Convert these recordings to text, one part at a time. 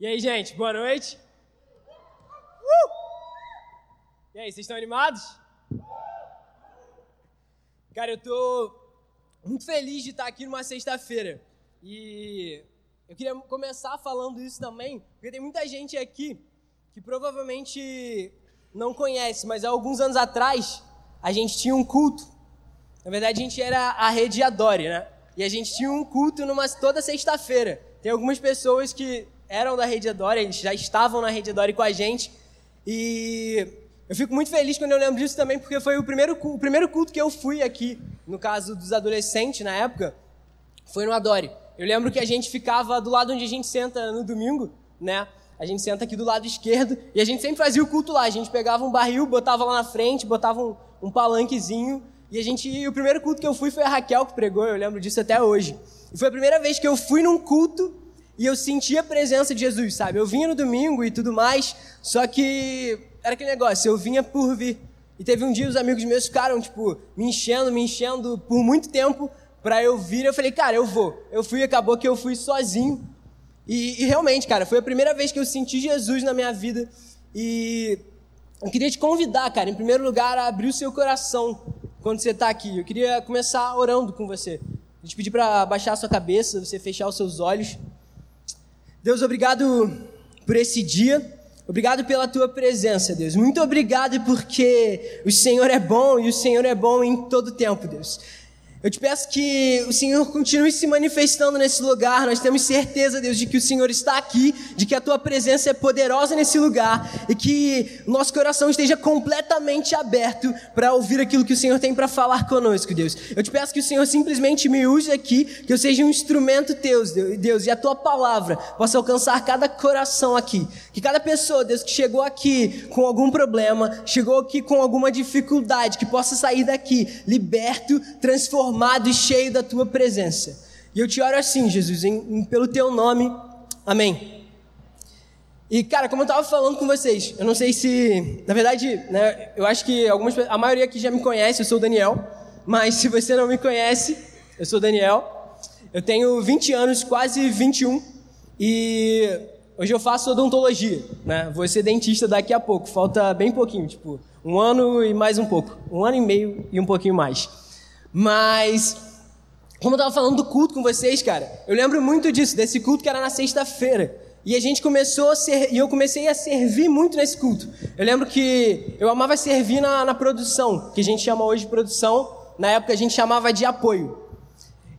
E aí, gente, boa noite. E aí, vocês estão animados? Cara, eu tô muito feliz de estar aqui numa sexta-feira. E eu queria começar falando isso também, porque tem muita gente aqui que provavelmente não conhece, mas há alguns anos atrás a gente tinha um culto. Na verdade, a gente era a Rede Adore, né? E a gente tinha um culto toda sexta-feira. Tem algumas pessoas que eram da Rede Adore, eles já estavam na Rede Adore com a gente. E eu fico muito feliz quando eu lembro disso também, porque foi o primeiro culto que eu fui aqui, no caso dos adolescentes na época, foi no Adore. Eu lembro que a gente ficava do lado onde a gente senta no domingo, né? A gente senta aqui do lado esquerdo e a gente sempre fazia o culto lá. A gente pegava um barril, botava lá na frente, botava um palanquezinho e o primeiro culto que eu fui foi a Raquel que pregou, eu lembro disso até hoje. E foi a primeira vez que eu fui num culto e eu senti a presença de Jesus, sabe? Eu vinha no domingo e tudo mais, só que era aquele negócio, eu vinha por vir. E teve um dia os amigos meus ficaram, me enchendo por muito tempo pra eu vir. Eu falei, cara, eu vou. Eu fui, acabou que eu fui sozinho. E realmente, cara, foi a primeira vez que eu senti Jesus na minha vida. E eu queria te convidar, cara, em primeiro lugar, a abrir o seu coração quando você tá aqui. Eu queria começar orando com você. Eu te pedi pra baixar a sua cabeça, você fechar os seus olhos. Deus, obrigado por esse dia, obrigado pela Tua presença, Deus. Muito obrigado porque o Senhor é bom e o Senhor é bom em todo tempo, Deus. Eu te peço que o Senhor continue se manifestando nesse lugar, nós temos certeza, Deus, de que o Senhor está aqui, de que a Tua presença é poderosa nesse lugar e que o nosso coração esteja completamente aberto para ouvir aquilo que o Senhor tem para falar conosco, Deus. Eu te peço que o Senhor simplesmente me use aqui, que eu seja um instrumento Teu, Deus, e a Tua palavra possa alcançar cada coração aqui. Que cada pessoa, Deus, que chegou aqui com algum problema, chegou aqui com alguma dificuldade, que possa sair daqui liberto, transformado e cheio da Tua presença. E eu te oro assim, Jesus, pelo Teu nome. Amém. E, cara, como eu estava falando com vocês, eu não sei se... Na verdade, né, eu acho que a maioria aqui já me conhece, eu sou o Daniel. Mas se você não me conhece, eu sou o Daniel. Eu tenho 20 anos, quase 21. E hoje eu faço odontologia, né? Vou ser dentista daqui a pouco, falta bem pouquinho, um ano e mais um pouco. Um ano e meio e um pouquinho mais. Mas, como eu tava falando do culto com vocês, cara, eu lembro muito disso, desse culto que era na sexta-feira. E a gente eu comecei a servir muito nesse culto. Eu lembro que eu amava servir na produção, que a gente chama hoje de produção, na época a gente chamava de apoio.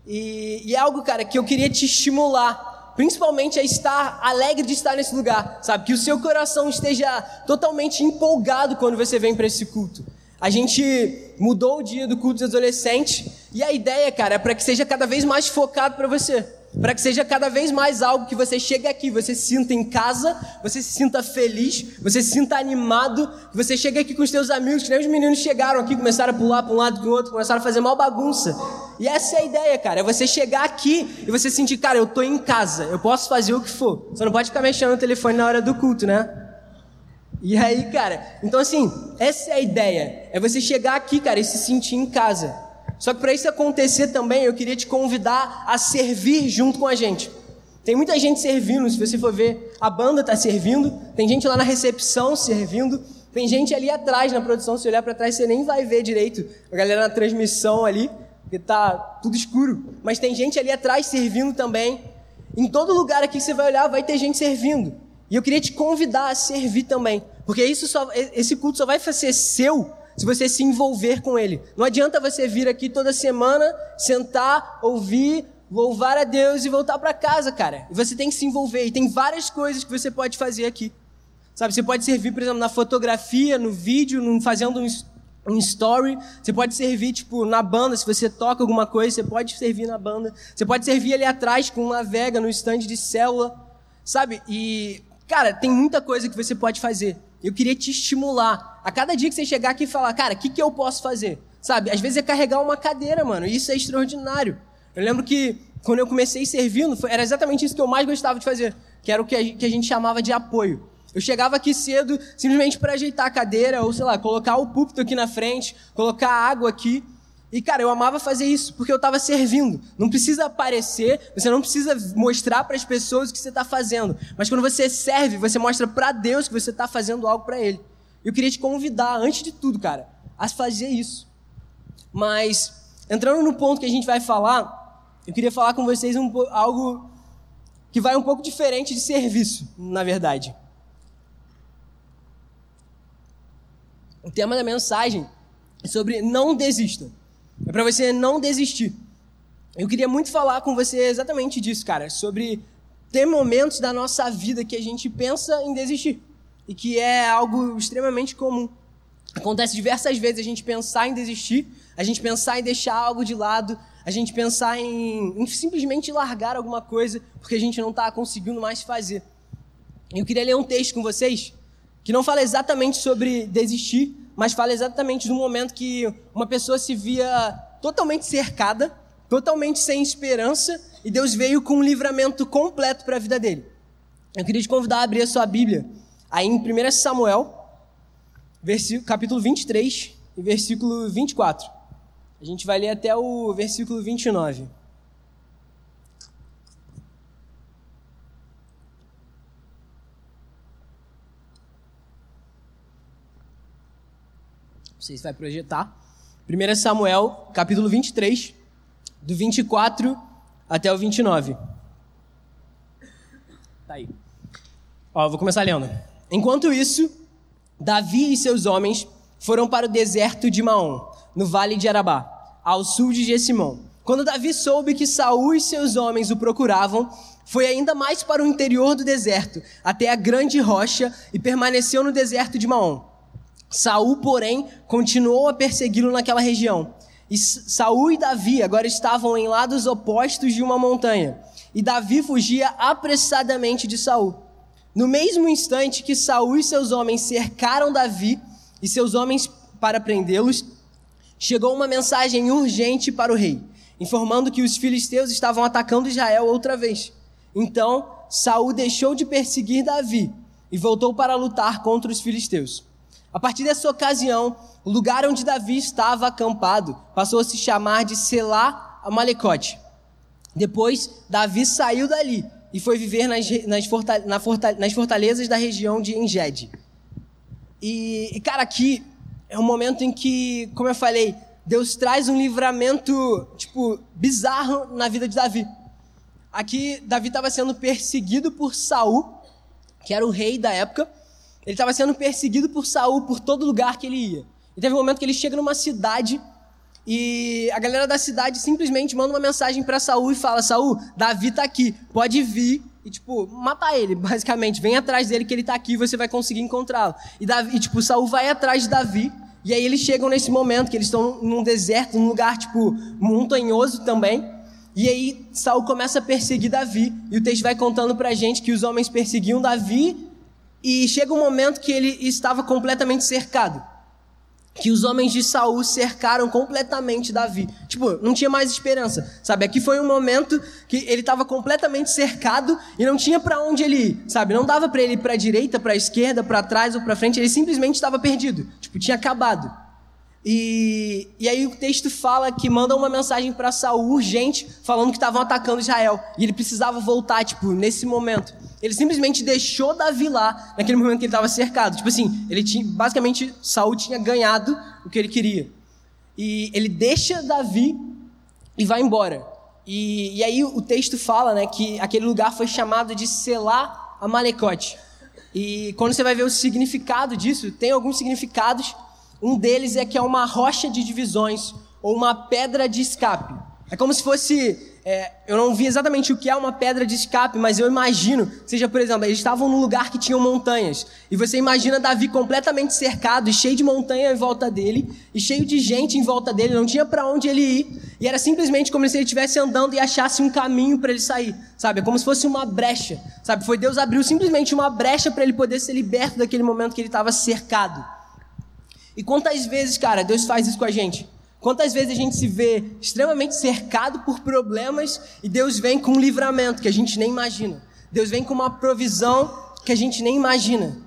E é algo, cara, que eu queria te estimular, principalmente a estar alegre de estar nesse lugar, sabe? Que o seu coração esteja totalmente empolgado quando você vem para esse culto. A gente mudou o dia do culto de adolescente e a ideia, cara, é para que seja cada vez mais focado para você, para que seja cada vez mais algo que você chegue aqui, você se sinta em casa, você se sinta feliz, você se sinta animado, que você chegue aqui com os seus amigos, que nem os meninos chegaram aqui, começaram a pular para um lado e para o outro, começaram a fazer maior bagunça. E essa é a ideia, cara, é você chegar aqui e você sentir, cara, eu tô em casa, eu posso fazer o que for. Você não pode ficar mexendo no telefone na hora do culto, né? E aí, cara, então assim, essa é a ideia, é você chegar aqui, cara, e se sentir em casa. Só que para isso acontecer também, eu queria te convidar a servir junto com a gente. Tem muita gente servindo, se você for ver, a banda tá servindo, tem gente lá na recepção servindo, tem gente ali atrás na produção, se olhar para trás você nem vai ver direito, a galera na transmissão ali, porque tá tudo escuro, mas tem gente ali atrás servindo também. Em todo lugar aqui que você vai olhar, vai ter gente servindo. E eu queria te convidar a servir também, porque esse culto só vai ser seu se você se envolver com ele. Não adianta você vir aqui toda semana, sentar, ouvir, louvar a Deus e voltar para casa, cara. E você tem que se envolver, e tem várias coisas que você pode fazer aqui. Sabe, você pode servir, por exemplo, na fotografia, no vídeo, fazendo um story, você pode servir, na banda, se você toca alguma coisa, você pode servir na banda. Você pode servir ali atrás com uma vega, no stand de célula, sabe? E... cara, tem muita coisa que você pode fazer. Eu queria te estimular. A cada dia que você chegar aqui e falar, cara, o que eu posso fazer? Sabe, às vezes é carregar uma cadeira, mano. E isso é extraordinário. Eu lembro que quando eu comecei servindo, era exatamente isso que eu mais gostava de fazer. Que era o que a gente chamava de apoio. Eu chegava aqui cedo simplesmente para ajeitar a cadeira ou, colocar o púlpito aqui na frente, colocar água aqui. E, cara, eu amava fazer isso, porque eu tava servindo. Não precisa aparecer, você não precisa mostrar para as pessoas o que você tá fazendo. Mas quando você serve, você mostra para Deus que você tá fazendo algo para Ele. Eu queria te convidar, antes de tudo, cara, a fazer isso. Mas, entrando no ponto que a gente vai falar, eu queria falar com vocês algo que vai um pouco diferente de serviço, na verdade. O tema da mensagem é sobre não desista. É para você não desistir. Eu queria muito falar com você exatamente disso, cara. Sobre ter momentos da nossa vida que a gente pensa em desistir. E que é algo extremamente comum. Acontece diversas vezes a gente pensar em desistir, a gente pensar em deixar algo de lado, a gente pensar em simplesmente largar alguma coisa porque a gente não está conseguindo mais fazer. Eu queria ler um texto com vocês que não fala exatamente sobre desistir, mas fala exatamente do momento que uma pessoa se via totalmente cercada, totalmente sem esperança, e Deus veio com um livramento completo para a vida dele. Eu queria te convidar a abrir a sua Bíblia, aí em 1 Samuel, capítulo 23 e versículo 24. A gente vai ler até o versículo 29. Vocês vão projetar. 1 Samuel, capítulo 23, do 24 até o 29. Tá aí. Ó, vou começar lendo. Enquanto isso, Davi e seus homens foram para o deserto de Maon, no vale de Arabá, ao sul de Gessimão. Quando Davi soube que Saul e seus homens o procuravam, foi ainda mais para o interior do deserto, até a grande rocha, e permaneceu no deserto de Maon. Saul, porém, continuou a persegui-lo naquela região. E Saul e Davi agora estavam em lados opostos de uma montanha, e Davi fugia apressadamente de Saul. No mesmo instante que Saul e seus homens cercaram Davi e seus homens para prendê-los, chegou uma mensagem urgente para o rei, informando que os filisteus estavam atacando Israel outra vez. Então, Saul deixou de perseguir Davi e voltou para lutar contra os filisteus. A partir dessa ocasião, o lugar onde Davi estava acampado passou a se chamar de Selá-Hamalecote. Depois, Davi saiu dali e foi viver nas fortalezas da região de Engede. E, cara, aqui é um momento em que, como eu falei, Deus traz um livramento, bizarro na vida de Davi. Aqui, Davi estava sendo perseguido por Saul, que era o rei da época. Ele estava sendo perseguido por Saul por todo lugar que ele ia. E teve um momento que ele chega numa cidade e a galera da cidade simplesmente manda uma mensagem para Saul e fala: Saul, Davi tá aqui, pode vir e, matar ele, basicamente. Vem atrás dele que ele tá aqui e você vai conseguir encontrá-lo. E, Saul vai atrás de Davi e aí eles chegam nesse momento que eles estão num deserto, num lugar, montanhoso também. E aí Saul começa a perseguir Davi e o texto vai contando pra gente que os homens perseguiam Davi. E chega um momento que ele estava completamente cercado, que os homens de Saul cercaram completamente Davi. Não tinha mais esperança, sabe? Aqui foi um momento que ele estava completamente cercado e não tinha para onde ele ir, sabe? Não dava para ele ir para a direita, para a esquerda, para trás ou para frente, ele simplesmente estava perdido, tinha acabado. E aí o texto fala que manda uma mensagem para Saul urgente, falando que estavam atacando Israel e ele precisava voltar, nesse momento. Ele simplesmente deixou Davi lá naquele momento que ele estava cercado. Ele tinha, basicamente, Saul tinha ganhado o que ele queria. E ele deixa Davi e vai embora. E aí o texto fala, né, que aquele lugar foi chamado de Selá-Hamalecote. E quando você vai ver o significado disso, tem alguns significados. Um deles é que é uma rocha de divisões ou uma pedra de escape. É como se fosse... eu não vi exatamente o que é uma pedra de escape, mas eu imagino, seja, por exemplo, eles estavam num lugar que tinham montanhas, e você imagina Davi completamente cercado e cheio de montanha em volta dele, e cheio de gente em volta dele, não tinha para onde ele ir, e era simplesmente como se ele estivesse andando e achasse um caminho para ele sair, sabe? É como se fosse uma brecha, sabe? Foi Deus abriu simplesmente uma brecha para ele poder ser liberto daquele momento que ele estava cercado. E quantas vezes, cara, Deus faz isso com a gente? Quantas vezes a gente se vê extremamente cercado por problemas e Deus vem com um livramento que a gente nem imagina. Deus vem com uma provisão que a gente nem imagina.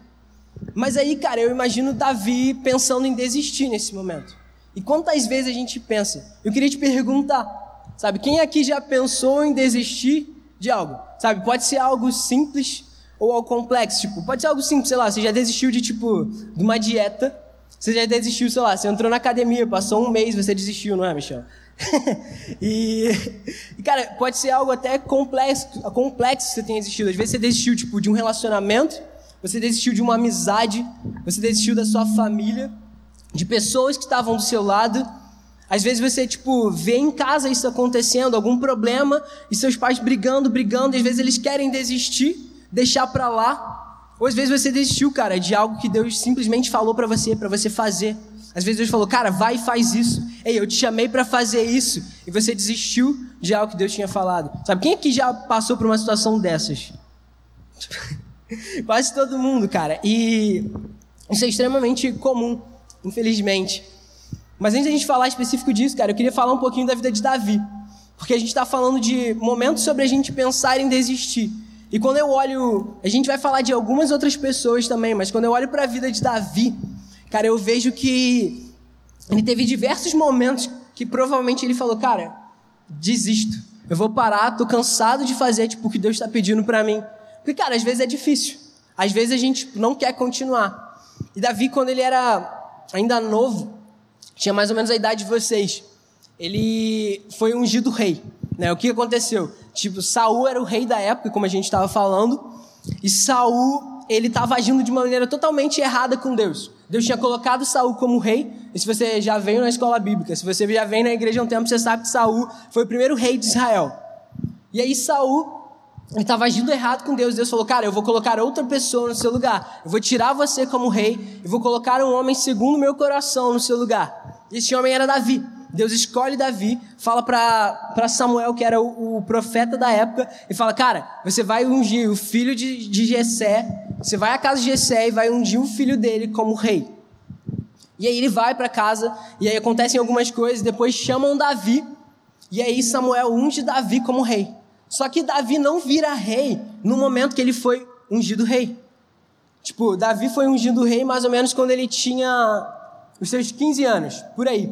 Mas aí, cara, eu imagino Davi pensando em desistir nesse momento. E quantas vezes a gente pensa? Eu queria te perguntar, sabe, quem aqui já pensou em desistir de algo? Sabe, pode ser algo simples ou algo complexo, tipo, pode ser algo simples, sei lá, você já desistiu de, tipo, de uma dieta, você já desistiu, sei lá, você entrou na academia, passou um mês, você desistiu, não é, Michel? E, cara, pode ser algo até complexo que você tenha desistido. Às vezes você desistiu, tipo, de um relacionamento, você desistiu de uma amizade, você desistiu da sua família, de pessoas que estavam do seu lado. Às vezes você, tipo, vê em casa isso acontecendo, algum problema, e seus pais brigando, e às vezes eles querem desistir, deixar pra lá. Ou às vezes você desistiu, cara, de algo que Deus simplesmente falou pra você fazer. Às vezes Deus falou, cara, vai e faz isso. Ei, eu te chamei pra fazer isso. E você desistiu de algo que Deus tinha falado. Sabe, quem aqui já passou por uma situação dessas? Quase todo mundo, cara. E isso é extremamente comum, infelizmente. Mas antes da gente falar específico disso, cara, eu queria falar um pouquinho da vida de Davi. Porque a gente tá falando de momentos sobre a gente pensar em desistir. E quando eu olho... A gente vai falar de algumas outras pessoas também, mas quando eu olho pra vida de Davi... Cara, eu vejo que ele teve diversos momentos que provavelmente ele falou, cara, desisto, eu vou parar, tô cansado de fazer tipo, o que Deus está pedindo para mim. Porque, cara, às vezes é difícil, às vezes a gente não quer continuar. E Davi, quando ele era ainda novo, tinha mais ou menos a idade de vocês, ele foi ungido rei, né? O que aconteceu? Tipo, Saul era o rei da época, como a gente estava falando, e Saul... ele estava agindo de uma maneira totalmente errada com Deus. Deus tinha colocado Saul como rei, e se você já veio na escola bíblica, se você já vem na igreja há um tempo, você sabe que Saul foi o primeiro rei de Israel. E aí Saul estava agindo errado com Deus. Deus falou, cara, eu vou colocar outra pessoa no seu lugar, eu vou tirar você como rei, eu vou colocar um homem segundo o meu coração no seu lugar. Esse homem era Davi. Deus escolhe Davi, fala para Samuel, que era o profeta da época, e fala, cara, você vai ungir o filho de Jessé, você vai à casa de Jessé e vai ungir o filho dele como rei. E aí ele vai para casa, e aí acontecem algumas coisas, depois chamam Davi, e aí Samuel unge Davi como rei. Só que Davi não vira rei no momento que ele foi ungido rei. Tipo, Davi foi ungido rei mais ou menos quando ele tinha os seus 15 anos, por aí.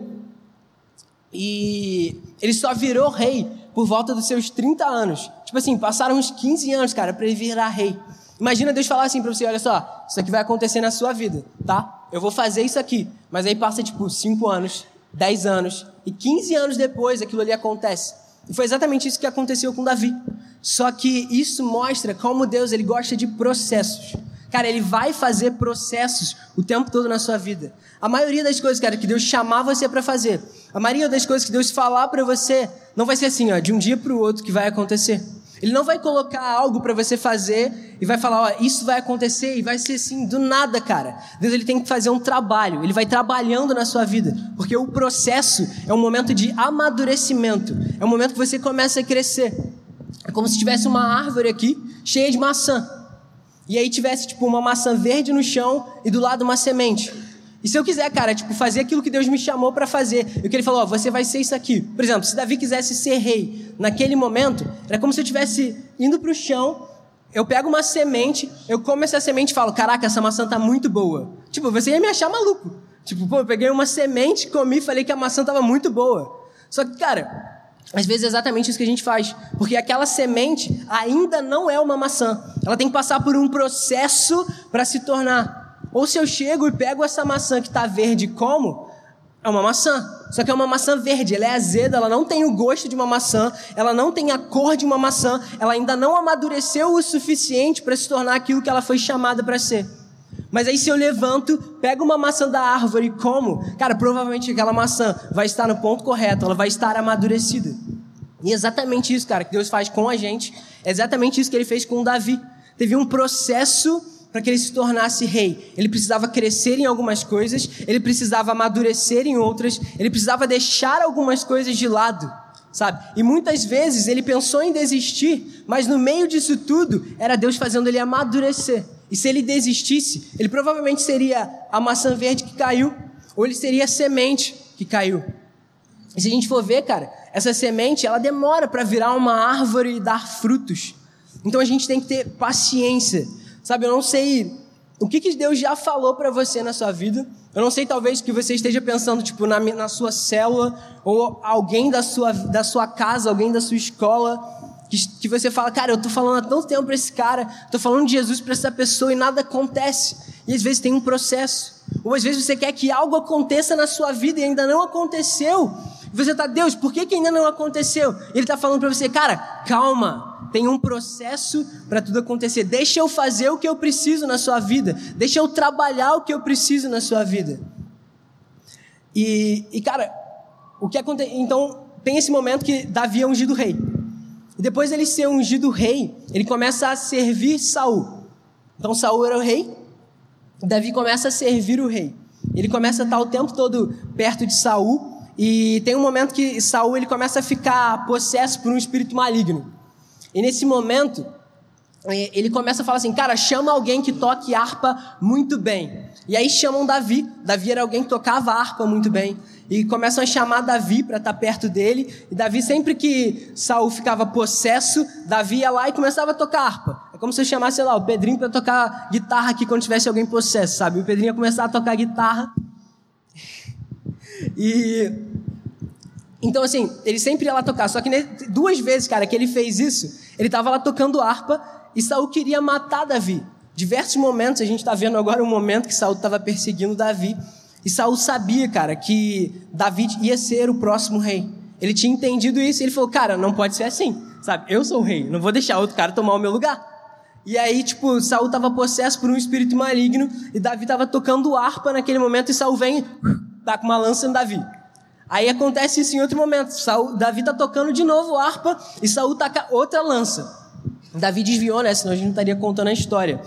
E ele só virou rei por volta dos seus 30 anos. Tipo assim, passaram uns 15 anos, cara, pra ele virar rei. Imagina Deus falar assim pra você, olha só, isso aqui vai acontecer na sua vida, tá? Eu vou fazer isso aqui. Mas aí passa, tipo, 5 anos, 10 anos, e 15 anos depois aquilo ali acontece. E foi exatamente isso que aconteceu com Davi. Só que isso mostra como Deus, ele gosta de processos. Cara, ele vai fazer processos o tempo todo na sua vida. A maioria das coisas, cara, que Deus chamar você para fazer, a maioria das coisas que Deus falar para você, não vai ser assim, ó, de um dia para o outro que vai acontecer. Ele não vai colocar algo para você fazer e vai falar, ó, isso vai acontecer e vai ser assim, do nada, cara. Deus, ele tem que fazer um trabalho, ele vai trabalhando na sua vida, porque o processo é um momento de amadurecimento, é um momento que você começa a crescer. É como se tivesse uma árvore aqui, cheia de maçã. E aí tivesse, tipo, uma maçã verde no chão e do lado uma semente. E se eu quiser, cara, tipo, fazer aquilo que Deus me chamou para fazer, e o que ele falou, ó, você vai ser isso aqui. Por exemplo, se Davi quisesse ser rei naquele momento, era como se eu estivesse indo pro chão, eu pego uma semente, eu como essa semente e falo, caraca, essa maçã tá muito boa. Tipo, você ia me achar maluco. Tipo, pô, eu peguei uma semente, comi e falei que a maçã tava muito boa. Só que, cara... Às vezes é exatamente isso que a gente faz, porque aquela semente ainda não é uma maçã, ela tem que passar por um processo para se tornar. Ou se eu chego e pego essa maçã que está verde como? É uma maçã, só que é uma maçã verde, ela é azeda, ela não tem o gosto de uma maçã, ela não tem a cor de uma maçã, ela ainda não amadureceu o suficiente para se tornar aquilo que ela foi chamada para ser. Mas aí se eu levanto, pego uma maçã da árvore e como, cara, provavelmente aquela maçã vai estar no ponto correto, ela vai estar amadurecida. E é exatamente isso, cara, que Deus faz com a gente, é exatamente isso que ele fez com Davi. Teve um processo para que ele se tornasse rei. Ele precisava crescer em algumas coisas, ele precisava amadurecer em outras, ele precisava deixar algumas coisas de lado, sabe? E muitas vezes ele pensou em desistir, mas no meio disso tudo era Deus fazendo ele amadurecer. E se ele desistisse, ele provavelmente seria a maçã verde que caiu, ou ele seria a semente que caiu. E se a gente for ver, cara, essa semente, ela demora para virar uma árvore e dar frutos. Então a gente tem que ter paciência, sabe? Eu não sei o que Deus já falou para você na sua vida, Eu não sei, talvez, que você esteja pensando, tipo, na sua célula, ou alguém da sua casa, alguém da sua escola, que você fala, cara, eu tô falando há tanto tempo pra esse cara, tô falando de Jesus pra essa pessoa e nada acontece. E às vezes tem um processo. Ou às vezes você quer que algo aconteça na sua vida e ainda não aconteceu. E você tá, Deus, por que ainda não aconteceu? E ele tá falando pra você, cara, calma. Tem um processo para tudo acontecer. Deixa eu fazer o que eu preciso na sua vida. Deixa eu trabalhar o que eu preciso na sua vida. E cara, o que acontece? Então, tem esse momento que Davi é ungido rei. E depois ele ser ungido rei, ele começa a servir Saul. Então, Saul era o rei. Davi começa a servir o rei. Ele começa a estar o tempo todo perto de Saul. E tem um momento que Saul ele começa a ficar possesso por um espírito maligno. E nesse momento, ele começa a falar assim, cara, chama alguém que toque harpa muito bem. E aí chamam Davi. Davi era alguém que tocava harpa muito bem. E começam a chamar Davi para estar perto dele. E Davi, sempre que Saul ficava possesso, Davi ia lá e começava a tocar harpa. É como se eu chamasse, sei lá, o Pedrinho para tocar guitarra aqui quando tivesse alguém possesso, sabe? O Pedrinho ia começar a tocar guitarra. E... então, assim, ele sempre ia lá tocar. Só que duas vezes, cara, que ele fez isso, ele estava lá tocando harpa e Saul queria matar Davi. Diversos momentos, a gente está vendo agora um momento que Saul estava perseguindo Davi. E Saul sabia, cara, que Davi ia ser o próximo rei. Ele tinha entendido isso e ele falou, cara, não pode ser assim, sabe? Eu sou o rei, não vou deixar outro cara tomar o meu lugar. E aí, tipo, Saul estava possesso por um espírito maligno e Davi estava tocando harpa naquele momento e Saul vem e tá com uma lança em Davi. Aí acontece isso em outro momento. Davi está tocando de novo harpa e Saul taca outra lança. Davi desviou, né? Senão a gente não estaria contando a história.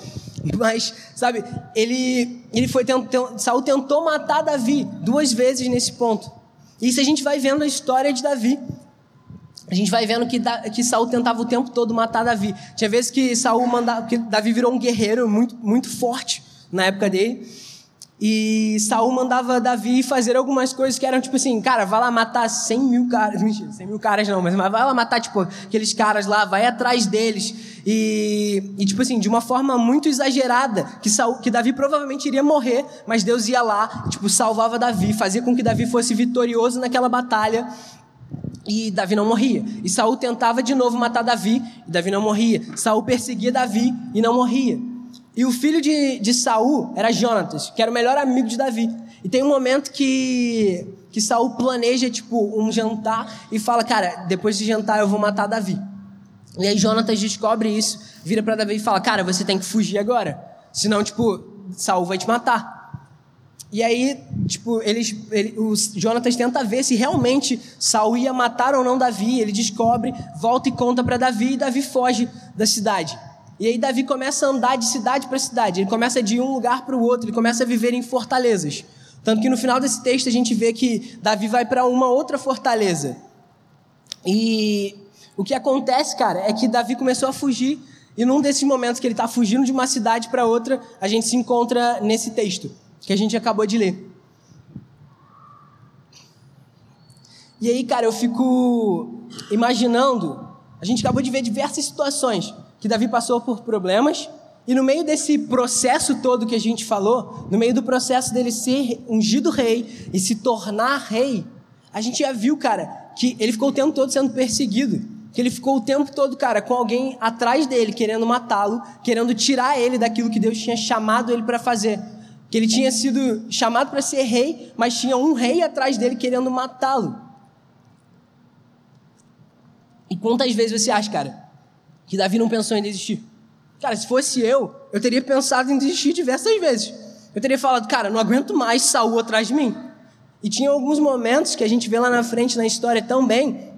Mas, sabe, ele foi Saul tentou matar Davi duas vezes nesse ponto. E isso a gente vai vendo a história de Davi. A gente vai vendo que Saul tentava o tempo todo matar Davi. Tinha vezes que Saul mandava, que Davi virou um guerreiro muito, muito forte na época dele. E Saul mandava Davi fazer algumas coisas que eram tipo assim, cara, vai lá matar 100 mil caras, mentira, 100 mil caras não, mas vai lá matar tipo aqueles caras lá, vai atrás deles, e tipo assim, de uma forma muito exagerada, que Davi provavelmente iria morrer, mas Deus ia lá, tipo, salvava Davi, fazia com que Davi fosse vitorioso naquela batalha, e Davi não morria. E Saul tentava de novo matar Davi, e Davi não morria. Saul perseguia Davi e não morria. E o filho de Saul era Jônatas, que era o melhor amigo de Davi. E tem um momento que Saul planeja, tipo, um jantar e fala, cara, depois de jantar eu vou matar Davi. E aí Jônatas descobre isso, vira pra Davi e fala, cara, você tem que fugir agora, senão, tipo, Saul vai te matar. E aí, tipo, o Jônatas tenta ver se realmente Saul ia matar ou não Davi. Ele descobre, volta e conta pra Davi, e Davi foge da cidade. E aí Davi começa a andar de cidade para cidade, ele começa de um lugar para o outro, ele começa a viver em fortalezas. Tanto que no final desse texto a gente vê que Davi vai para uma outra fortaleza. E o que acontece, cara, é que Davi começou a fugir, e num desses momentos que ele está fugindo de uma cidade para outra, a gente se encontra nesse texto que a gente acabou de ler. E aí, cara, eu fico imaginando, a gente acabou de ver diversas situações que Davi passou por problemas, e no meio desse processo todo que a gente falou, no meio do processo dele ser ungido rei e se tornar rei, a gente já viu, cara, que ele ficou o tempo todo sendo perseguido, que ele ficou o tempo todo, cara, com alguém atrás dele, querendo matá-lo, querendo tirar ele daquilo que Deus tinha chamado ele para fazer, que ele tinha sido chamado para ser rei, mas tinha um rei atrás dele querendo matá-lo. E quantas vezes você acha, cara, que Davi não pensou em desistir? Cara, se fosse eu teria pensado em desistir diversas vezes. Eu teria falado, cara, não aguento mais Saul atrás de mim. E tinha alguns momentos que a gente vê lá na frente na história também,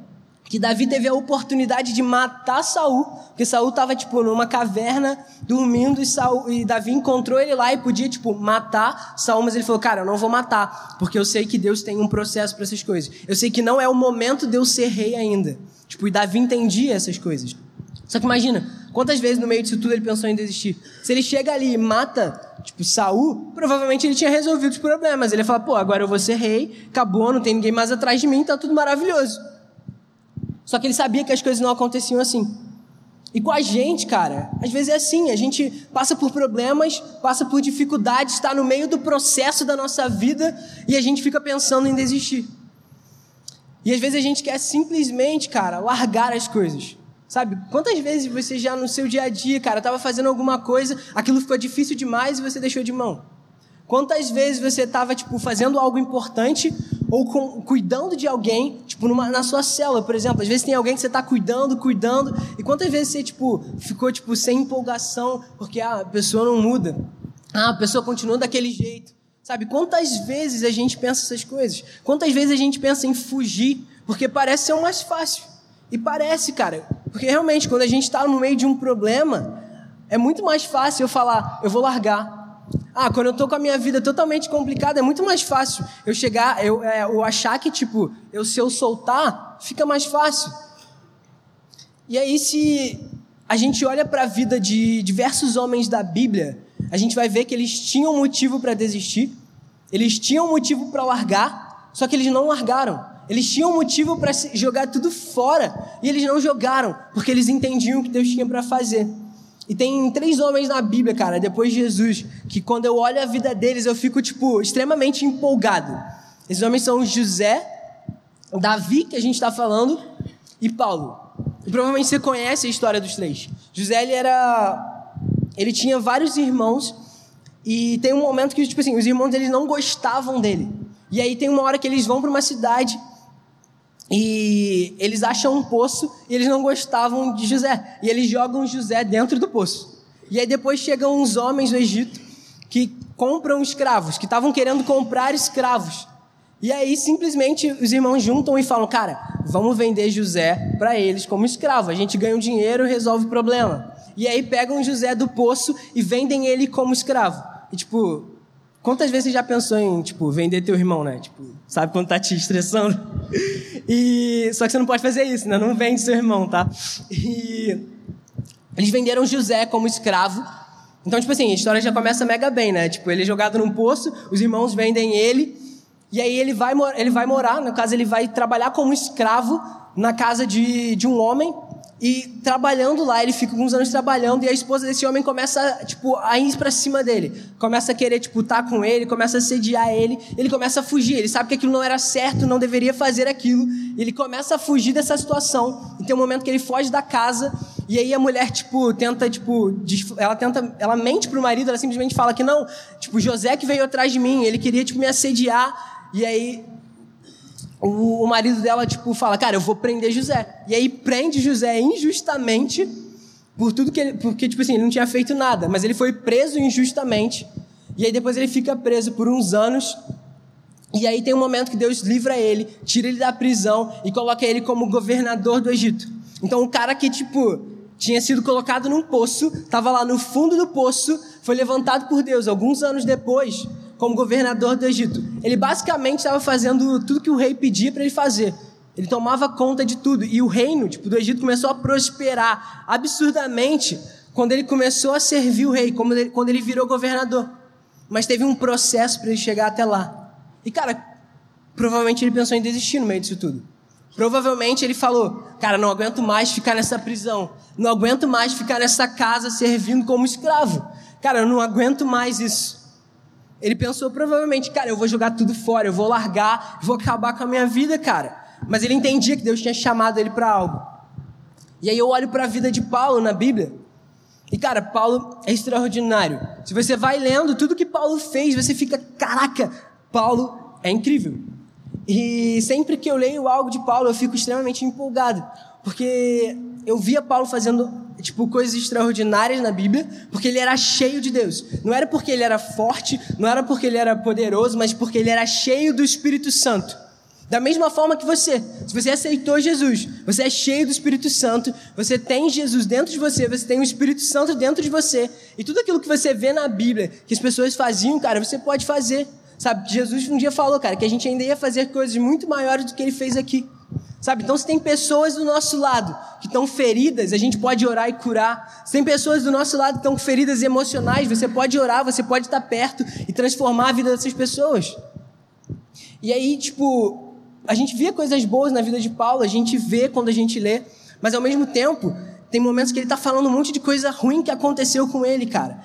que Davi teve a oportunidade de matar Saul, porque Saul estava, tipo, numa caverna, dormindo, e Davi encontrou ele lá e podia, tipo, matar Saul, mas ele falou, cara, eu não vou matar, porque eu sei que Deus tem um processo para essas coisas. Eu sei que não é o momento de eu ser rei ainda. Tipo, e Davi entendia essas coisas. Só que imagina, quantas vezes no meio disso tudo ele pensou em desistir? Se ele chega ali e mata, tipo, Saul, provavelmente ele tinha resolvido os problemas. Ele ia falar, pô, agora eu vou ser rei, acabou, não tem ninguém mais atrás de mim, tá tudo maravilhoso. Só que ele sabia que as coisas não aconteciam assim. E com a gente, cara, às vezes é assim, a gente passa por problemas, passa por dificuldades, está no meio do processo da nossa vida e a gente fica pensando em desistir. E às vezes a gente quer simplesmente, cara, largar as coisas, sabe? Quantas vezes você já no seu dia a dia, cara, estava fazendo alguma coisa, aquilo ficou difícil demais e você deixou de mão? Quantas vezes você estava, fazendo algo importante ou cuidando de alguém, na sua célula, por exemplo. Às vezes tem alguém que você está cuidando. E quantas vezes você, ficou, sem empolgação, porque a pessoa não muda. Ah, a pessoa continua daquele jeito. Sabe, quantas vezes a gente pensa essas coisas? Quantas vezes a gente pensa em fugir, porque parece ser o mais fácil. E parece, cara, porque realmente, quando a gente está no meio de um problema, é muito mais fácil eu falar, eu vou largar. Ah, quando eu tô com a minha vida totalmente complicada, é muito mais fácil eu chegar, eu achar que, se eu soltar, fica mais fácil. E aí, se a gente olha para a vida de diversos homens da Bíblia, a gente vai ver que eles tinham motivo para desistir, eles tinham motivo para largar, só que eles não largaram. Eles tinham motivo para jogar tudo fora, e eles não jogaram, porque eles entendiam o que Deus tinha para fazer. E tem 3 homens na Bíblia, cara, depois de Jesus, que quando eu olho a vida deles, eu fico, extremamente empolgado. Esses homens são José, Davi, que a gente está falando, e Paulo. E provavelmente você conhece a história dos 3. José, ele tinha vários irmãos, e tem um momento que, os irmãos deles não gostavam dele. E aí tem uma hora que eles vão para uma cidade, e eles acham um poço e eles não gostavam de José. E eles jogam José dentro do poço. E aí depois chegam uns homens do Egito que compram escravos, que estavam querendo comprar escravos. E aí simplesmente os irmãos juntam e falam, cara, vamos vender José para eles como escravo. A gente ganha um dinheiro e resolve o problema. E aí pegam José do poço e vendem ele como escravo. E quantas vezes você já pensou em, vender teu irmão, né? Sabe quando tá te estressando? Só que você não pode fazer isso, né? Não vende seu irmão, tá? E eles venderam José como escravo. Então, a história já começa mega bem, né? Ele é jogado num poço, os irmãos vendem ele, e aí ele vai morar, no caso, ele vai trabalhar como escravo na casa de um homem, e trabalhando lá, ele fica alguns anos trabalhando, e a esposa desse homem começa, a ir pra cima dele. Começa a querer, estar com ele, começa a assediar ele começa a fugir. Ele sabe que aquilo não era certo, não deveria fazer aquilo. Ele começa a fugir dessa situação. E tem um momento que ele foge da casa, e aí a mulher, ela mente pro marido, ela simplesmente fala que não, José que veio atrás de mim, ele queria, me assediar, e aí o marido dela, fala, cara, eu vou prender José. E aí prende José injustamente por tudo que ele... Porque, ele não tinha feito nada, mas ele foi preso injustamente. E aí depois ele fica preso por uns anos. E aí tem um momento que Deus livra ele, tira ele da prisão e coloca ele como governador do Egito. Então o cara que, tinha sido colocado num poço, estava lá no fundo do poço, foi levantado por Deus alguns anos depois como governador do Egito. Ele basicamente estava fazendo tudo que o rei pedia para ele fazer. Ele tomava conta de tudo. E o reino, do Egito começou a prosperar absurdamente quando ele começou a servir o rei, quando ele virou governador. Mas teve um processo para ele chegar até lá. E, cara, provavelmente ele pensou em desistir no meio disso tudo. Provavelmente ele falou, cara, não aguento mais ficar nessa prisão. Não aguento mais ficar nessa casa servindo como escravo. Cara, eu não aguento mais isso. Ele pensou provavelmente, cara, eu vou jogar tudo fora, eu vou largar, vou acabar com a minha vida, cara. Mas ele entendia que Deus tinha chamado ele para algo. E aí eu olho para a vida de Paulo na Bíblia, e cara, Paulo é extraordinário. Se você vai lendo tudo que Paulo fez, você fica, caraca, Paulo é incrível. E sempre que eu leio algo de Paulo, eu fico extremamente empolgado, porque eu via Paulo fazendo coisas extraordinárias na Bíblia, porque ele era cheio de Deus. Não era porque ele era forte, não era porque ele era poderoso, mas porque ele era cheio do Espírito Santo. Da mesma forma que você, se você aceitou Jesus, você é cheio do Espírito Santo, você tem Jesus dentro de você tem o Espírito Santo dentro de você, e tudo aquilo que você vê na Bíblia, que as pessoas faziam, cara, você pode fazer. Sabe, Jesus um dia falou, cara, que a gente ainda ia fazer coisas muito maiores do que ele fez aqui. Sabe, então se tem pessoas do nosso lado que estão feridas, a gente pode orar e curar. Se tem pessoas do nosso lado que estão com feridas emocionais, você pode orar, você pode estar perto e transformar a vida dessas pessoas. E aí, a gente vê coisas boas na vida de Paulo, a gente vê quando a gente lê, mas ao mesmo tempo, Tem momentos que ele está falando um monte de coisa ruim que aconteceu com ele, cara.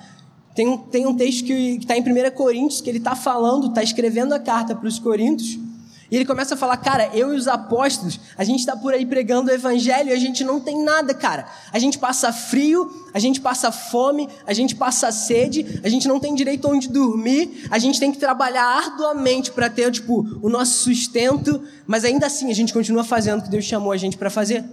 Tem um texto que está em 1 Coríntios, que ele está falando, está escrevendo a carta para os Coríntios, e ele começa a falar, cara, eu e os apóstolos, a gente está por aí pregando o evangelho e a gente não tem nada, cara. A gente passa frio, a gente passa fome, a gente passa sede, a gente não tem direito onde dormir, a gente tem que trabalhar arduamente para ter, o nosso sustento, mas ainda assim a gente continua fazendo o que Deus chamou a gente para fazer.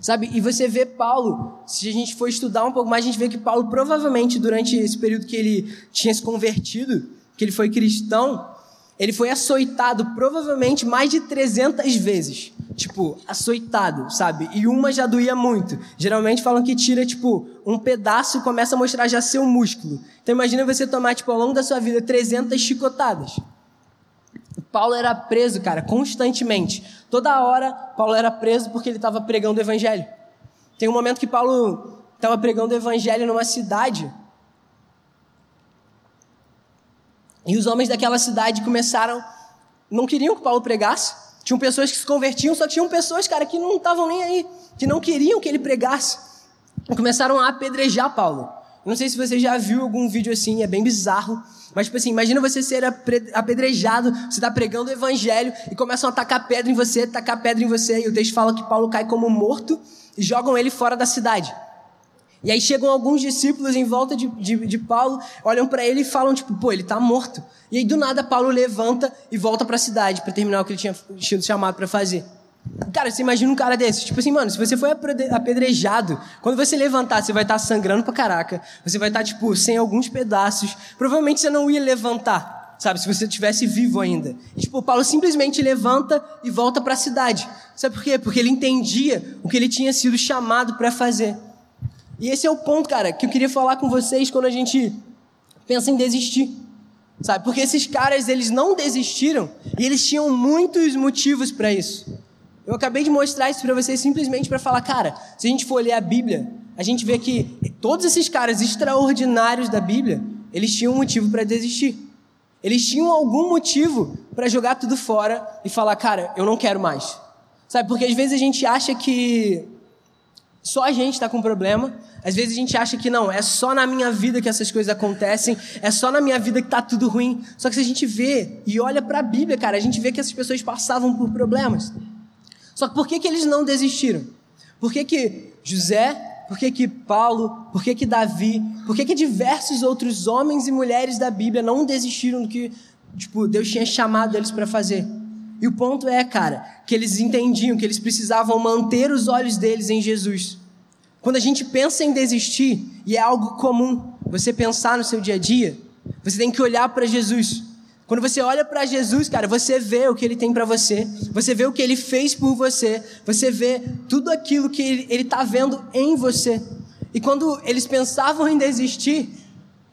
Sabe, e você vê Paulo, se a gente for estudar um pouco mais, a gente vê que Paulo provavelmente durante esse período que ele tinha se convertido, que ele foi cristão, ele foi açoitado provavelmente mais de 300 vezes, açoitado, sabe, e uma já doía muito, geralmente falam que tira, um pedaço e começa a mostrar já seu músculo, então imagina você tomar, ao longo da sua vida, 300 chicotadas. Paulo era preso, cara, constantemente. Toda hora, Paulo era preso porque ele estava pregando o evangelho. Tem um momento que Paulo estava pregando o evangelho numa cidade. E os homens daquela cidade não queriam que Paulo pregasse. Tinham pessoas que se convertiam, só tinham pessoas, cara, que não estavam nem aí, que não queriam que ele pregasse. E começaram a apedrejar Paulo. Não sei se você já viu algum vídeo assim, é bem bizarro. Mas, imagina você ser apedrejado, você está pregando o evangelho e começam a tacar pedra em você. E o texto fala que Paulo cai como morto e jogam ele fora da cidade. E aí chegam alguns discípulos em volta de Paulo, olham para ele e falam, ele está morto. E aí, do nada, Paulo levanta e volta para a cidade para terminar o que ele tinha sido chamado para fazer. Cara, você imagina um cara desse, mano, se você for apedrejado, quando você levantar, você vai estar sangrando pra caraca, você vai estar, sem alguns pedaços, provavelmente você não ia levantar, sabe, se você estivesse vivo ainda. E, Paulo simplesmente levanta e volta pra cidade. Sabe por quê? Porque ele entendia o que ele tinha sido chamado pra fazer. E esse é o ponto, cara, que eu queria falar com vocês quando a gente pensa em desistir. Sabe, porque esses caras, eles não desistiram e eles tinham muitos motivos pra isso. Eu acabei de mostrar isso para vocês simplesmente para falar, cara, se a gente for ler a Bíblia, a gente vê que todos esses caras extraordinários da Bíblia, eles tinham um motivo para desistir. Eles tinham algum motivo para jogar tudo fora e falar, cara, eu não quero mais. Sabe, porque às vezes a gente acha que só a gente está com problema, às vezes a gente acha que não, é só na minha vida que essas coisas acontecem, é só na minha vida que está tudo ruim. Só que se a gente vê e olha para a Bíblia, cara, a gente vê que essas pessoas passavam por problemas. Só que por que eles não desistiram? Por que José, por que Paulo, por que Davi, por que diversos outros homens e mulheres da Bíblia não desistiram do que Deus tinha chamado eles para fazer? E o ponto é, cara, que eles entendiam que eles precisavam manter os olhos deles em Jesus. Quando a gente pensa em desistir, e é algo comum você pensar no seu dia a dia, você tem que olhar para Jesus. Quando você olha para Jesus, cara, você vê o que Ele tem para você, você vê o que Ele fez por você, você vê tudo aquilo que Ele está vendo em você. E quando eles pensavam em desistir,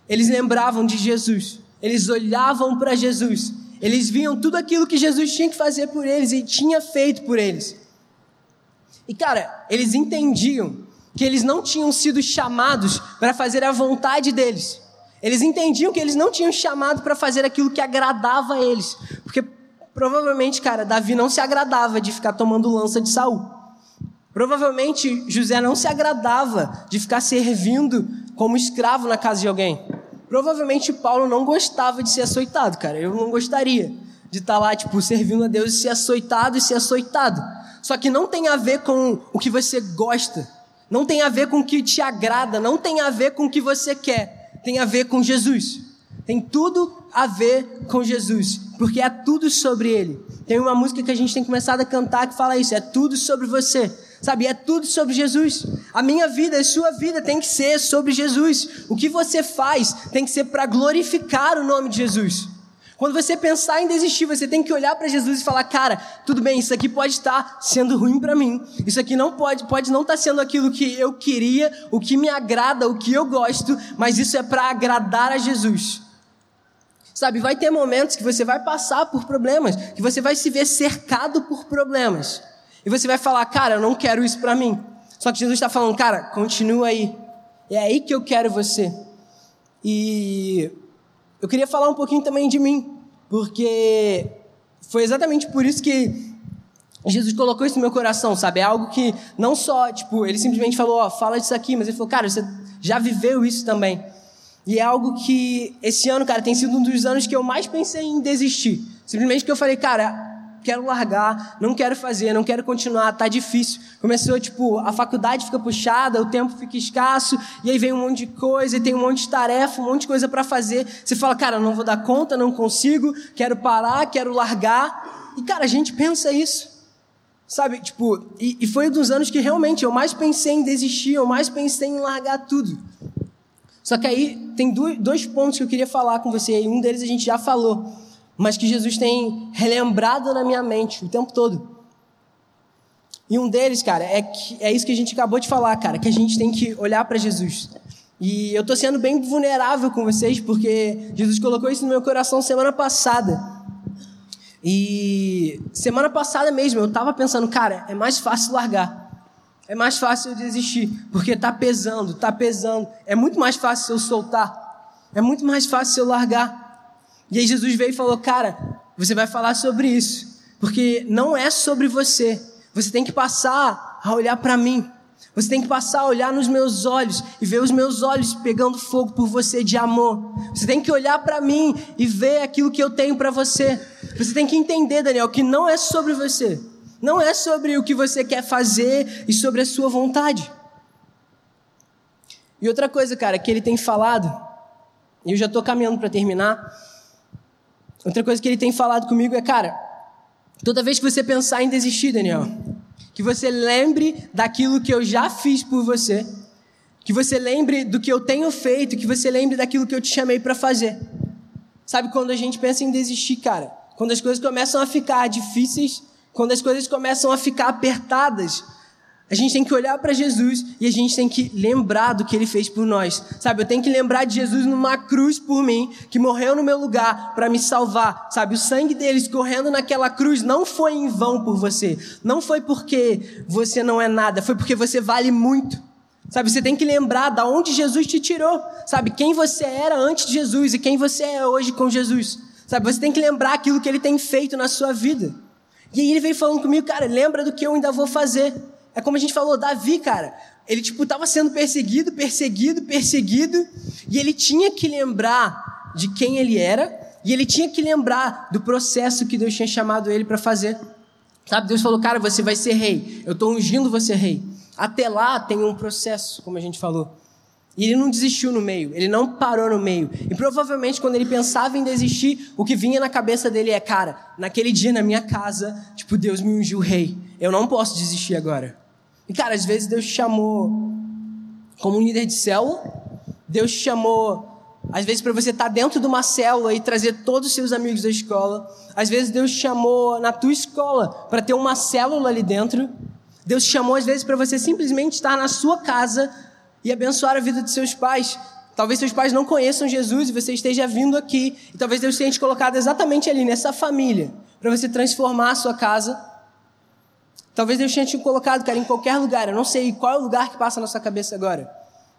eles lembravam de Jesus, eles olhavam para Jesus, eles viam tudo aquilo que Jesus tinha que fazer por eles e tinha feito por eles. E, cara, eles entendiam que eles não tinham sido chamados para fazer a vontade deles. Eles entendiam que eles não tinham chamado para fazer aquilo que agradava a eles. Porque provavelmente, cara, Davi não se agradava de ficar tomando lança de Saul. Provavelmente José não se agradava de ficar servindo como escravo na casa de alguém. Provavelmente Paulo não gostava de ser açoitado, cara. Eu não gostaria de estar lá, servindo a Deus e ser açoitado e ser açoitado. Só que não tem a ver com o que você gosta. Não tem a ver com o que te agrada. Não tem a ver com o que você quer. Tem a ver com Jesus, tem tudo a ver com Jesus, porque é tudo sobre Ele. Tem uma música que a gente tem começado a cantar que fala isso, é tudo sobre você, sabe, é tudo sobre Jesus. A minha vida, a sua vida tem que ser sobre Jesus, o que você faz tem que ser para glorificar o nome de Jesus. Quando você pensar em desistir, você tem que olhar para Jesus e falar, cara, tudo bem, isso aqui pode estar sendo ruim para mim, isso aqui não pode não estar sendo aquilo que eu queria, o que me agrada, o que eu gosto, mas isso é para agradar a Jesus. Sabe, vai ter momentos que você vai passar por problemas, que você vai se ver cercado por problemas, e você vai falar, cara, eu não quero isso para mim. Só que Jesus está falando, cara, continua aí, é aí que eu quero você. E eu queria falar um pouquinho também de mim, porque foi exatamente por isso que Jesus colocou isso no meu coração, sabe? É algo que não só, tipo, ele simplesmente falou, ó, fala disso aqui, mas ele falou, cara, você já viveu isso também. E é algo que, esse ano, cara, tem sido um dos anos que eu mais pensei em desistir. Simplesmente porque eu falei, cara, quero largar, não quero fazer, não quero continuar, tá difícil. Começou, tipo, a faculdade fica puxada, o tempo fica escasso, e aí vem um monte de coisa, e tem um monte de tarefa, um monte de coisa pra fazer. Você fala, cara, não vou dar conta, não consigo, quero parar, quero largar. E, cara, a gente pensa isso. Sabe, tipo, e foi um dos anos que realmente eu mais pensei em desistir, eu mais pensei em largar tudo. Só que aí tem dois pontos que eu queria falar com você, e um deles a gente já falou, mas que Jesus tem relembrado na minha mente o tempo todo. E um deles, cara, é isso que a gente acabou de falar, cara, que a gente tem que olhar para Jesus. E eu tô sendo bem vulnerável com vocês, porque Jesus colocou isso no meu coração semana passada. E semana passada mesmo, eu tava pensando, cara, é mais fácil largar, é mais fácil eu desistir, porque tá pesando, é muito mais fácil eu soltar, é muito mais fácil eu largar. E aí Jesus veio e falou, cara, você vai falar sobre isso, porque não é sobre você tem que passar a olhar para mim, você tem que passar a olhar nos meus olhos e ver os meus olhos pegando fogo por você de amor. Você tem que olhar para mim e ver aquilo que eu tenho para você. Você tem que entender, Daniel, que não é sobre você. Não é sobre o que você quer fazer e sobre a sua vontade. E outra coisa, cara, que ele tem falado, e eu já estou caminhando para terminar, outra coisa que ele tem falado comigo é, cara, toda vez que você pensar em desistir, Daniel, que você lembre daquilo que eu já fiz por você, que você lembre do que eu tenho feito, que você lembre daquilo que eu te chamei para fazer. Sabe, quando a gente pensa em desistir, cara, quando as coisas começam a ficar difíceis, quando as coisas começam a ficar apertadas, a gente tem que olhar para Jesus e a gente tem que lembrar do que Ele fez por nós. Sabe, eu tenho que lembrar de Jesus numa cruz por mim, que morreu no meu lugar para me salvar. Sabe, o sangue dele escorrendo naquela cruz não foi em vão por você. Não foi porque você não é nada, foi porque você vale muito. Sabe, você tem que lembrar de onde Jesus te tirou. Sabe, quem você era antes de Jesus e quem você é hoje com Jesus. Sabe, você tem que lembrar aquilo que ele tem feito na sua vida. E aí ele veio falando comigo, cara, lembra do que eu ainda vou fazer. É como a gente falou, Davi, cara, ele tipo tava sendo perseguido, e ele tinha que lembrar de quem ele era, e ele tinha que lembrar do processo que Deus tinha chamado ele para fazer. Sabe, Deus falou, cara, você vai ser rei, eu estou ungindo você rei. Até lá tem um processo, como a gente falou. E ele não desistiu no meio, ele não parou no meio. E provavelmente quando ele pensava em desistir, o que vinha na cabeça dele é, cara, naquele dia na minha casa, tipo, Deus me ungiu rei, eu não posso desistir agora. E cara, às vezes Deus te chamou como um líder de célula, Deus te chamou, às vezes para você estar dentro de uma célula e trazer todos os seus amigos da escola, às vezes Deus te chamou na tua escola para ter uma célula ali dentro, Deus te chamou às vezes para você simplesmente estar na sua casa e abençoar a vida de seus pais. Talvez seus pais não conheçam Jesus e você esteja vindo aqui. E talvez Deus tenha te colocado exatamente ali, nessa família, para você transformar a sua casa. Talvez Deus tenha te colocado, cara, em qualquer lugar. Eu não sei qual é o lugar que passa na sua cabeça agora.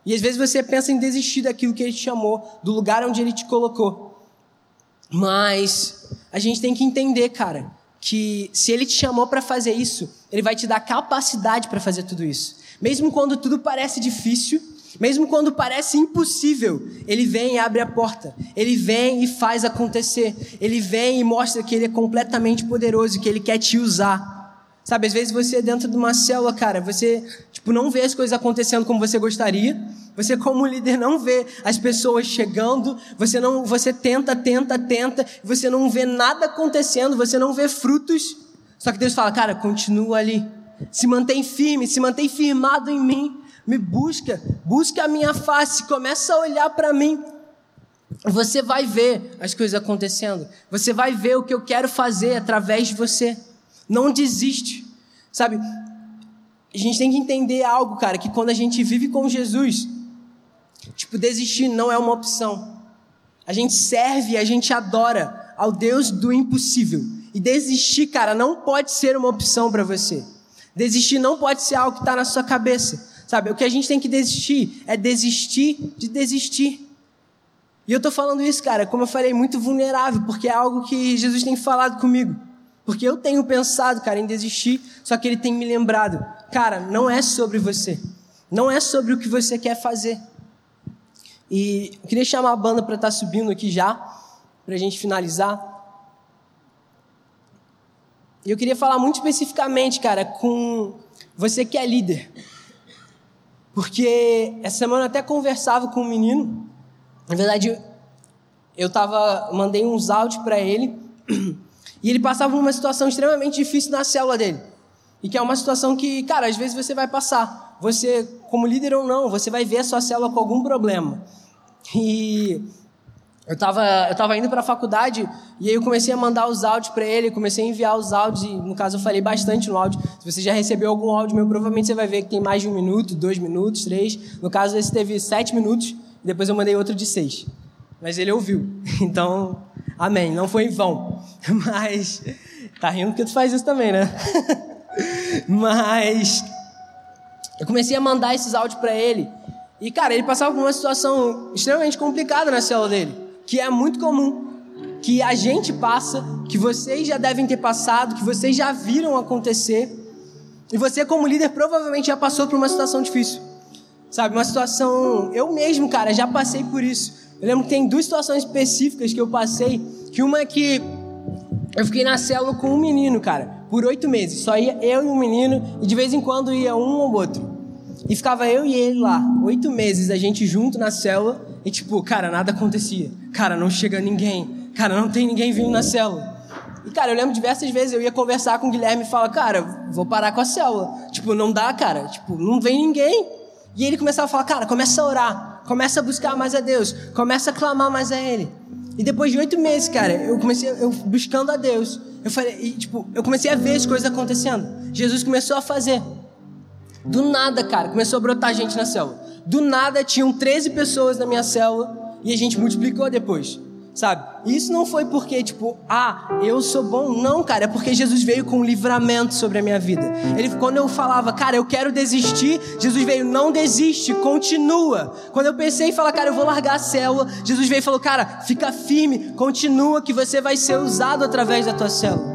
E às vezes você pensa em desistir daquilo que Ele te chamou, do lugar onde Ele te colocou. Mas a gente tem que entender, cara, que se Ele te chamou para fazer isso, Ele vai te dar capacidade para fazer tudo isso. Mesmo quando tudo parece difícil, mesmo quando parece impossível, Ele vem e abre a porta, Ele vem e faz acontecer, Ele vem e mostra que Ele é completamente poderoso, que Ele quer te usar. Sabe, às vezes você dentro de uma célula, cara, você tipo, não vê as coisas acontecendo como você gostaria, você como líder não vê as pessoas chegando, você tenta, você não vê nada acontecendo, você não vê frutos, só que Deus fala, cara, continua ali. Se mantém firme, se mantém firmado em mim, me busca a minha face, começa a olhar para mim, você vai ver as coisas acontecendo, você vai ver o que eu quero fazer através de você, não desiste, sabe, a gente tem que entender algo, cara, que quando a gente vive com Jesus, tipo, desistir não é uma opção, a gente serve, a gente adora ao Deus do impossível, e desistir, cara, não pode ser uma opção para você. Desistir não pode ser algo que está na sua cabeça, sabe? O que a gente tem que desistir é desistir de desistir. E eu estou falando isso, cara, como eu falei, muito vulnerável, porque é algo que Jesus tem falado comigo. Porque eu tenho pensado, cara, em desistir, só que ele tem me lembrado. Cara, não é sobre você. Não é sobre o que você quer fazer. E eu queria chamar a banda para estar subindo aqui já, para a gente finalizar. E eu queria falar muito especificamente, cara, com você que é líder. Porque essa semana eu até conversava com um menino. Na verdade, eu mandei uns áudios para ele. E ele passava por uma situação extremamente difícil na célula dele. E que é uma situação que, cara, às vezes você vai passar. Você, como líder ou não, você vai ver a sua célula com algum problema. E eu estava indo para a faculdade e aí eu comecei a mandar os áudios para ele, comecei a enviar os áudios e, no caso, eu falei bastante no áudio. Se você já recebeu algum áudio meu, provavelmente você vai ver que tem mais de 1 minuto, 2 minutos, 3. No caso, esse teve 7 minutos e depois eu mandei outro de 6. Mas ele ouviu. Então, amém. Não foi em vão. Mas, tá rindo porque tu faz isso também, né? Mas eu comecei a mandar esses áudios para ele. E, cara, ele passava por uma situação extremamente complicada na célula dele. Que é muito comum, que a gente passa, que vocês já devem ter passado, que vocês já viram acontecer, e você como líder provavelmente já passou por uma situação difícil, sabe, uma situação, eu mesmo, cara, já passei por isso. Eu lembro que tem 2 situações específicas que eu passei, que uma é que eu fiquei na célula com um menino, cara, por 8 meses, só ia eu e um menino, e de vez em quando ia um ou outro. E ficava eu e ele lá, 8 meses, a gente junto na célula, e tipo, cara, nada acontecia. Cara, não chega ninguém. Cara, não tem ninguém vindo na célula. E, cara, eu lembro diversas vezes, eu ia conversar com o Guilherme e falava, cara, vou parar com a célula. Tipo, não dá, cara. Tipo, não vem ninguém. E ele começava a falar, cara, começa a orar. Começa a buscar mais a Deus. Começa a clamar mais a Ele. E depois de 8 meses, cara, eu comecei buscando a Deus. Eu falei, e, tipo, eu comecei a ver as coisas acontecendo. Jesus começou a fazer. Do nada, cara, começou a brotar gente na célula. Do nada, tinham 13 pessoas na minha célula e a gente multiplicou depois, sabe? E isso não foi porque, tipo, eu sou bom. Não, cara, é porque Jesus veio com um livramento sobre a minha vida. Quando eu falava, cara, eu quero desistir, Jesus veio, não desiste, continua. Quando eu pensei em falar, cara, eu vou largar a célula, Jesus veio e falou, cara, fica firme, continua que você vai ser usado através da tua célula.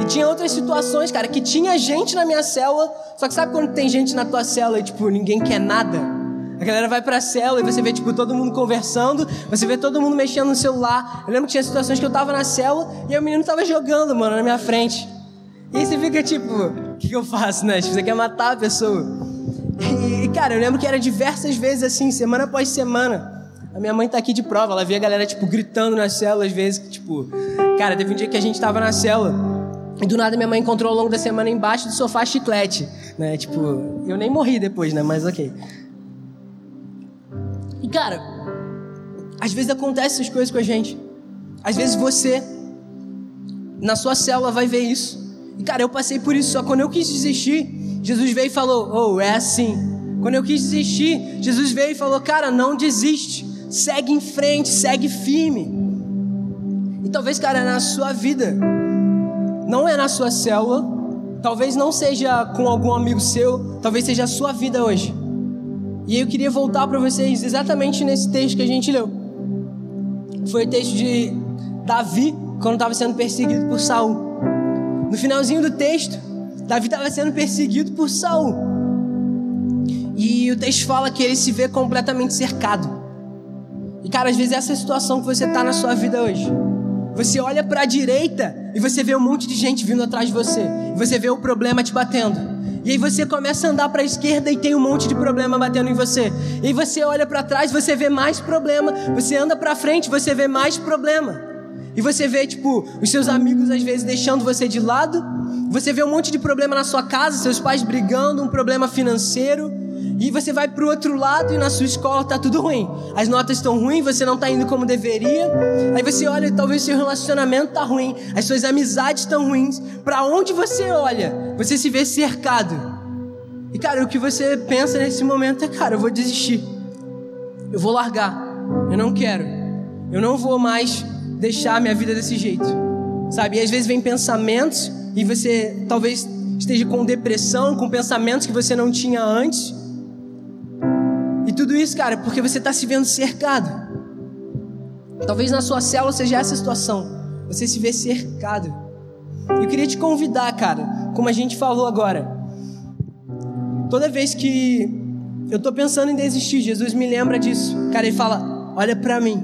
E tinha outras situações, cara, que tinha gente na minha célula, só que sabe quando tem gente na tua célula e, tipo, ninguém quer nada? A galera vai pra célula e você vê, tipo, todo mundo conversando, você vê todo mundo mexendo no celular. Eu lembro que tinha situações que eu tava na célula e o menino tava jogando, mano, na minha frente. E aí você fica, tipo, o que eu faço, né? Tipo, você quer matar a pessoa. E, cara, eu lembro que era diversas vezes assim, semana após semana. A minha mãe tá aqui de prova, ela via a galera, tipo, gritando na célula às vezes, que, tipo... Cara, teve um dia que a gente tava na célula... E do nada minha mãe encontrou ao longo da semana embaixo do sofá chiclete, né? Tipo, eu nem morri depois, né? Mas ok. E cara, às vezes acontecem essas coisas com a gente. Às vezes você, na sua célula, vai ver isso. E cara, eu passei por isso, só quando eu quis desistir, Jesus veio e falou, é assim. Quando eu quis desistir, Jesus veio e falou, cara, não desiste. Segue em frente, segue firme. E talvez, cara, na sua vida... Não é na sua célula, talvez não seja com algum amigo seu, talvez seja a sua vida hoje. E aí eu queria voltar para vocês exatamente nesse texto que a gente leu. Foi o texto de Davi, quando estava sendo perseguido por Saul. No finalzinho do texto, Davi estava sendo perseguido por Saul. E o texto fala que ele se vê completamente cercado. E cara, às vezes essa é a situação que você está na sua vida hoje. Você olha para a direita e você vê um monte de gente vindo atrás de você. Você vê o problema te batendo. E aí você começa a andar para a esquerda e tem um monte de problema batendo em você. E aí você olha para trás, você vê mais problema. Você anda para frente, você vê mais problema. E você vê, tipo, os seus amigos às vezes deixando você de lado. Você vê um monte de problema na sua casa, seus pais brigando, um problema financeiro. E você vai pro outro lado e na sua escola tá tudo ruim. As notas estão ruins, você não tá indo como deveria. Aí você olha, talvez seu relacionamento tá ruim, as suas amizades estão ruins. Pra onde você olha, você se vê cercado. E cara, o que você pensa nesse momento é, cara, eu vou desistir. Eu vou largar. Eu não quero. Eu não vou mais deixar a minha vida desse jeito. Sabe? E às vezes vem pensamentos e você talvez esteja com depressão, com pensamentos que você não tinha antes. E tudo isso, cara, porque você está se vendo cercado. Talvez na sua célula seja essa situação. Você se vê cercado. Eu queria te convidar, cara, como a gente falou agora. Toda vez que eu tô pensando em desistir, Jesus me lembra disso. Cara, ele fala, olha pra mim.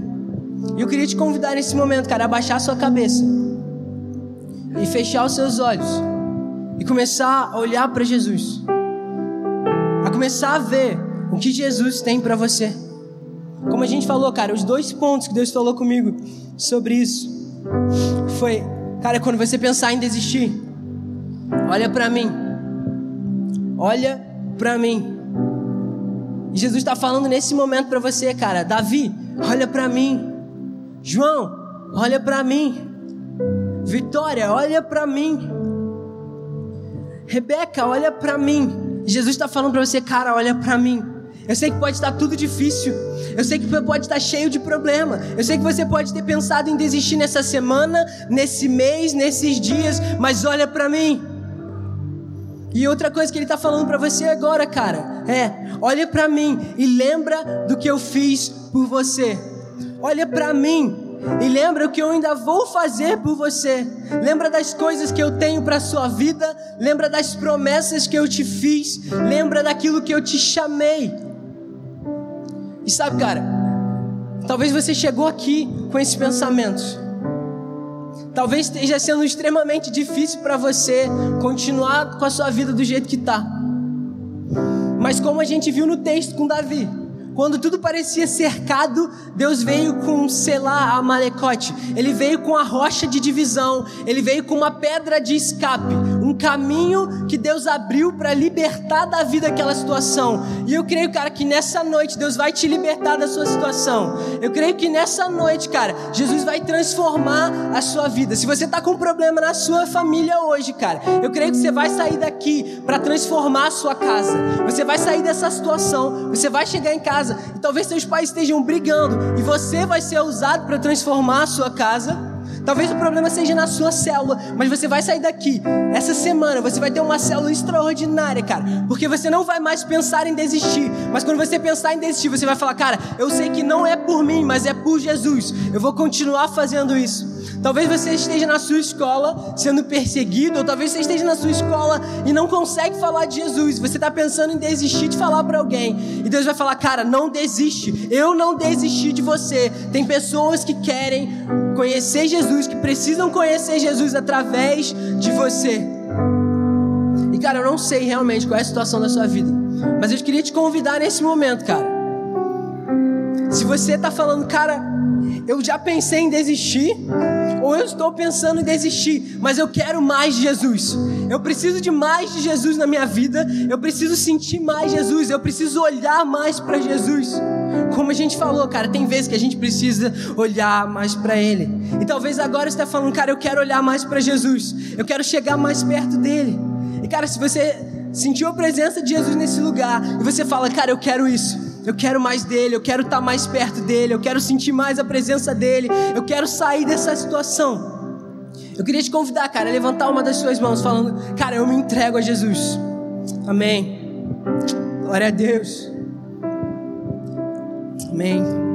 E eu queria te convidar nesse momento, cara, a baixar a sua cabeça e fechar os seus olhos e começar a olhar pra Jesus, a começar a ver o que Jesus tem pra você. Como a gente falou, cara, os 2 pontos que Deus falou comigo sobre isso foi, cara, quando você pensar em desistir, olha pra mim. Olha pra mim. E Jesus está falando nesse momento pra você, cara. Davi, olha pra mim. João, olha pra mim. Vitória, olha pra mim. Rebeca, olha pra mim. E Jesus está falando pra você, cara, olha pra mim. Eu sei que pode estar tudo difícil. Eu sei que pode estar cheio de problema. Eu sei que você pode ter pensado em desistir nessa semana, nesse mês, nesses dias. Mas olha pra mim. E outra coisa que ele está falando pra você agora, cara, é: olha pra mim e lembra do que eu fiz por você. Olha pra mim e lembra o que eu ainda vou fazer por você. Lembra das coisas que eu tenho para a sua vida. Lembra das promessas que eu te fiz. Lembra daquilo que eu te chamei. E sabe, cara, talvez você chegou aqui com esses pensamentos. Talvez esteja sendo extremamente difícil para você continuar com a sua vida do jeito que tá. Mas como a gente viu no texto com Davi, quando tudo parecia cercado, Deus veio com Selá-Hamalecote. Ele veio com a rocha de divisão. Ele veio com uma pedra de escape. Um caminho que Deus abriu para libertar da vida aquela situação. E eu creio, cara, que nessa noite Deus vai te libertar da sua situação. Eu creio que nessa noite, cara, Jesus vai transformar a sua vida. Se você tá com um problema na sua família hoje, cara, eu creio que você vai sair daqui para transformar a sua casa. Você vai sair dessa situação. Você vai chegar em casa e talvez seus pais estejam brigando e você vai ser usado para transformar a sua casa. Talvez o problema seja na sua célula, mas você vai sair daqui essa semana, você vai ter uma célula extraordinária, cara, porque você não vai mais pensar em desistir. Mas quando você pensar em desistir, você vai falar, cara, eu sei que não é por mim, mas é por Jesus. Eu vou continuar fazendo isso. Talvez você esteja na sua escola sendo perseguido, ou talvez você esteja na sua escola e não consegue falar de Jesus. Você está pensando em desistir de falar para alguém. E Deus vai falar, cara, não desiste. Eu não desisti de você. Tem pessoas que querem conhecer Jesus, que precisam conhecer Jesus através de você. E, cara, eu não sei realmente qual é a situação da sua vida, mas eu queria te convidar nesse momento, cara. Se você está falando, cara, eu já pensei em desistir, ou eu estou pensando em desistir, mas eu quero mais de Jesus. Eu preciso de mais de Jesus na minha vida. Eu preciso sentir mais Jesus. Eu preciso olhar mais para Jesus. Como a gente falou, cara, tem vezes que a gente precisa olhar mais para Ele. E talvez agora você está falando, cara, eu quero olhar mais para Jesus. Eu quero chegar mais perto dEle. E, cara, se você sentiu a presença de Jesus nesse lugar e você fala, cara, eu quero isso. Eu quero mais dele, eu quero estar mais perto dele, eu quero sentir mais a presença dele, eu quero sair dessa situação. Eu queria te convidar, cara, a levantar uma das suas mãos falando, cara, eu me entrego a Jesus. Amém. Glória a Deus. Amém.